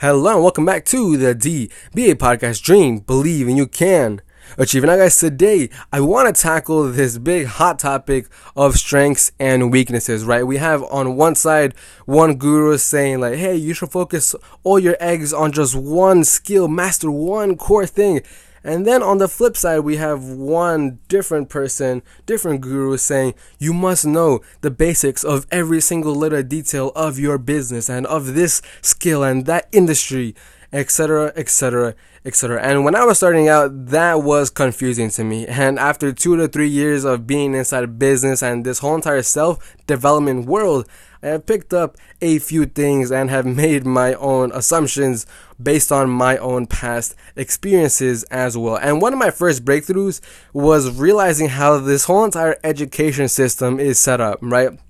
Hello and welcome back to the DBA podcast. Dream, believe, and you can achieve. And now guys, today I want to tackle this big hot topic of strengths and weaknesses, right? We have on one side one guru saying like, hey, you should focus all your eggs on just one skill, master one core thing. And then on the flip side, we have one different person, different guru saying, you must know the basics of every single little detail of your business and of this skill and that industry, etc., etc., etc. And when I was starting out, that was confusing to me. And after 2 to 3 years of being inside business and this whole entire self-development world, I have picked up a few things and have made my own assumptions based on my own past experiences as well. And one of my first breakthroughs was realizing how this whole entire education system is set up, right?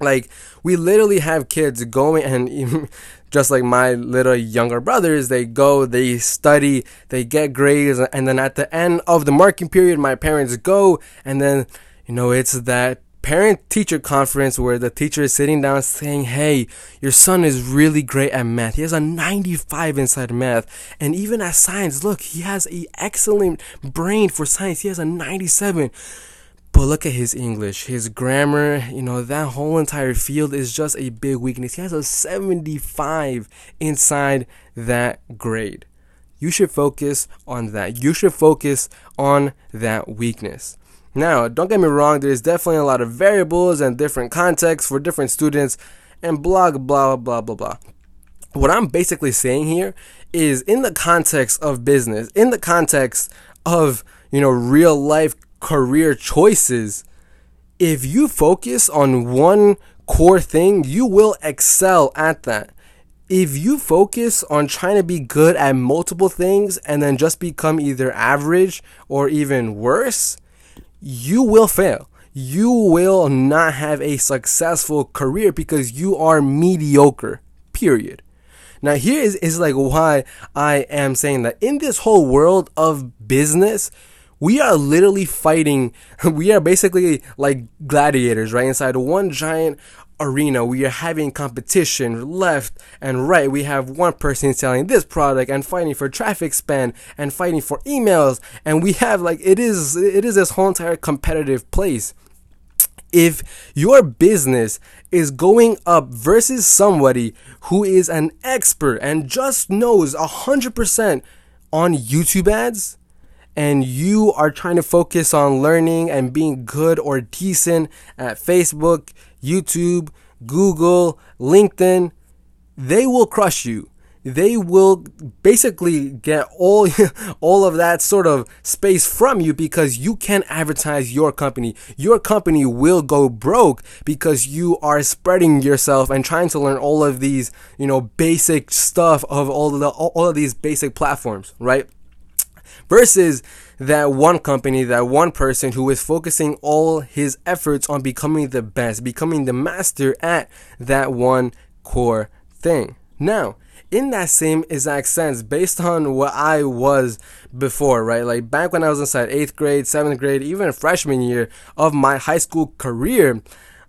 Like, we literally have kids going and just like my little younger brothers, they go, they study, they get grades, and then at the end of the marking period, my parents go, and then, you know, it's that parent-teacher conference where the teacher is sitting down saying, hey, your son is really great at math. He has a 95 inside math. And even at science, look, he has an excellent brain for science. He has a 97. But look at his English, his grammar, you know, that whole entire field is just a big weakness. He has a 75 inside that grade. You should focus on that. You should focus on that weakness. Now, don't get me wrong, there's definitely a lot of variables and different contexts for different students and blah, blah, blah, blah, blah. What I'm basically saying here is in the context of business, in the context of, you know, real life career choices, if you focus on one core thing, you will excel at that. If you focus on trying to be good at multiple things and then just become either average or even worse, you will fail. You will not have a successful career because you are mediocre, period. Now, here is like why I am saying that in this whole world of business, we are literally fighting. We are basically like gladiators, right? Inside one giant arena, we are having competition left and right. We have one person selling this product and fighting for traffic spend and fighting for emails, and we have like it is this whole entire competitive place. If your business is going up versus somebody who is an expert and just knows 100% on YouTube ads, and you are trying to focus on learning and being good or decent at Facebook, YouTube, Google, LinkedIn, they will crush you. They will basically get all of that sort of space from you because you can't advertise your company. Your company will go broke because you are spreading yourself and trying to learn all of these, you know, basic stuff of all of these basic platforms, right? Versus that one company, that one person who is focusing all his efforts on becoming the best, becoming the master at that one core thing. Now, in that same exact sense, based on what I was before, right? Like back when I was inside 8th grade, 7th grade, even freshman year of my high school career,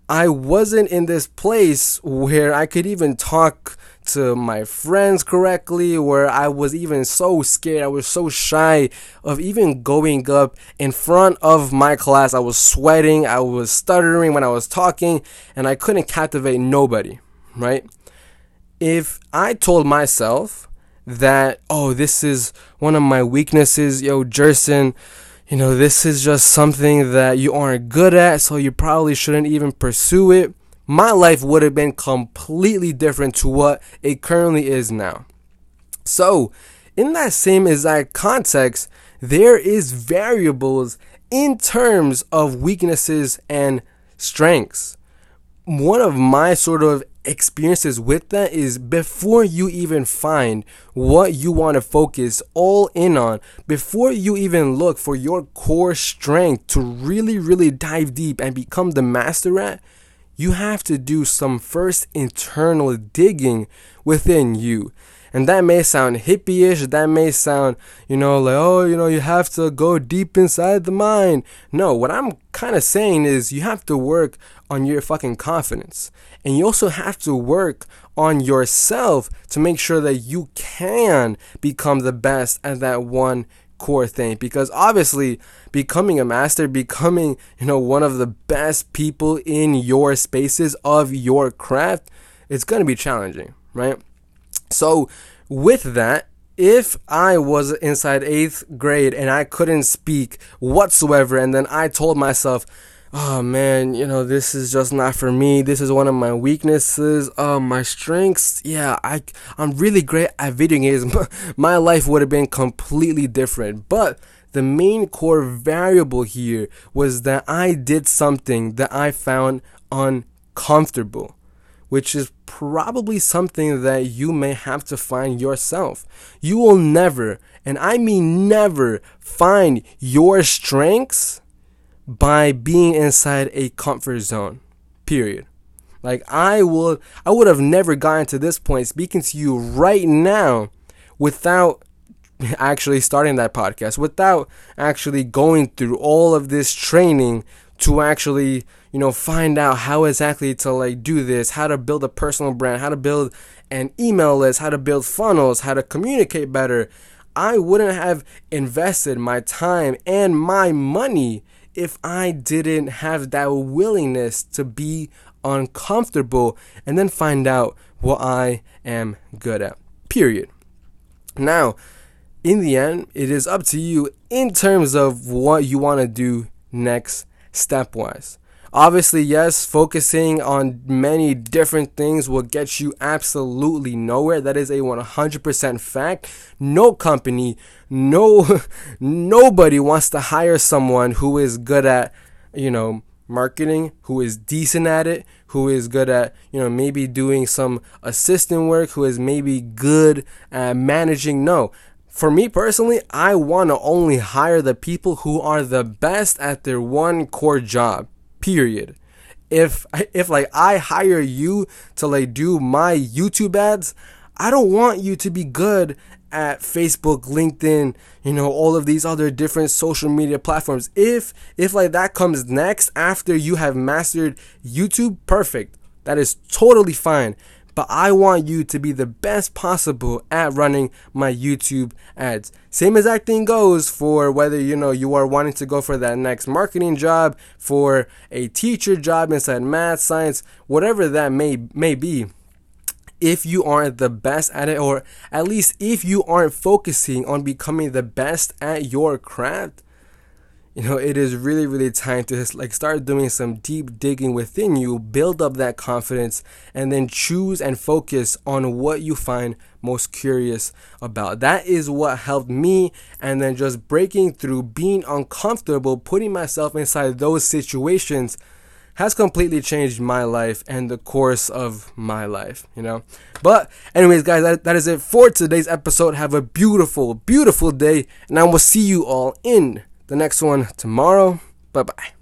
I wasn't in this place where I could even talk to my friends correctly, where I was even so scared, I was so shy of even going up in front of my class. I was sweating, I was stuttering when I was talking, and I couldn't captivate nobody, right? If I told myself that, oh, this is one of my weaknesses, yo, Jerson, you know, this is just something that you aren't good at, so you probably shouldn't even pursue it, my life would have been completely different to what it currently is now. So, in that same exact context, there is variables in terms of weaknesses and strengths. One of my sort of experiences with that is before you even find what you want to focus all in on, before you even look for your core strength to really, really dive deep and become the master at, you have to do some first internal digging within you. And that may sound hippie-ish. That may sound, you know, like, oh, you know, you have to go deep inside the mind. No, what I'm kind of saying is you have to work on your fucking confidence. And you also have to work on yourself to make sure that you can become the best at that one core thing. Because obviously, becoming a master, becoming, one of the best people in your spaces of your craft, it's going to be challenging, right? So with that, if I was inside 8th grade and I couldn't speak whatsoever, and then I told myself, oh man, this is just not for me. This is one of my weaknesses. My strengths, yeah, I'm really great at video games. My life would have been completely different. But the main core variable here was that I did something that I found uncomfortable, which is probably something that you may have to find yourself. You will never, and I mean never, find your strengths by being inside a comfort zone, period. Like I would have never gotten to this point speaking to you right now without actually starting that podcast, without actually going through all of this training to actually, find out how exactly to do this, how to build a personal brand, how to build an email list, how to build funnels, how to communicate better. I wouldn't have invested my time and my money if I didn't have that willingness to be uncomfortable and then find out what I am good at, period. Now, in the end, it is up to you in terms of what you want to do next step-wise. Obviously, yes, focusing on many different things will get you absolutely nowhere. That is a 100% fact. No company, nobody wants to hire someone who is good at, marketing, who is decent at it, who is good at, maybe doing some assistant work, who is maybe good at managing. No. For me personally, I want to only hire the people who are the best at their one core job, period. If I hire you to do my YouTube ads, I don't want you to be good at Facebook, LinkedIn, all of these other different social media platforms. If that comes next after you have mastered YouTube, perfect. That is totally fine. But I want you to be the best possible at running my YouTube ads. Same exact thing goes for whether, you are wanting to go for that next marketing job, for a teacher job inside math, science, whatever that may be. If you aren't the best at it, or at least if you aren't focusing on becoming the best at your craft, it is really, really time to just start doing some deep digging within you, build up that confidence, and then choose and focus on what you find most curious about. That is what helped me, and then just breaking through, being uncomfortable, putting myself inside those situations has completely changed my life and the course of my life, But anyways, guys, that is it for today's episode. Have a beautiful, beautiful day, and I will see you all in the next one tomorrow. Bye-bye.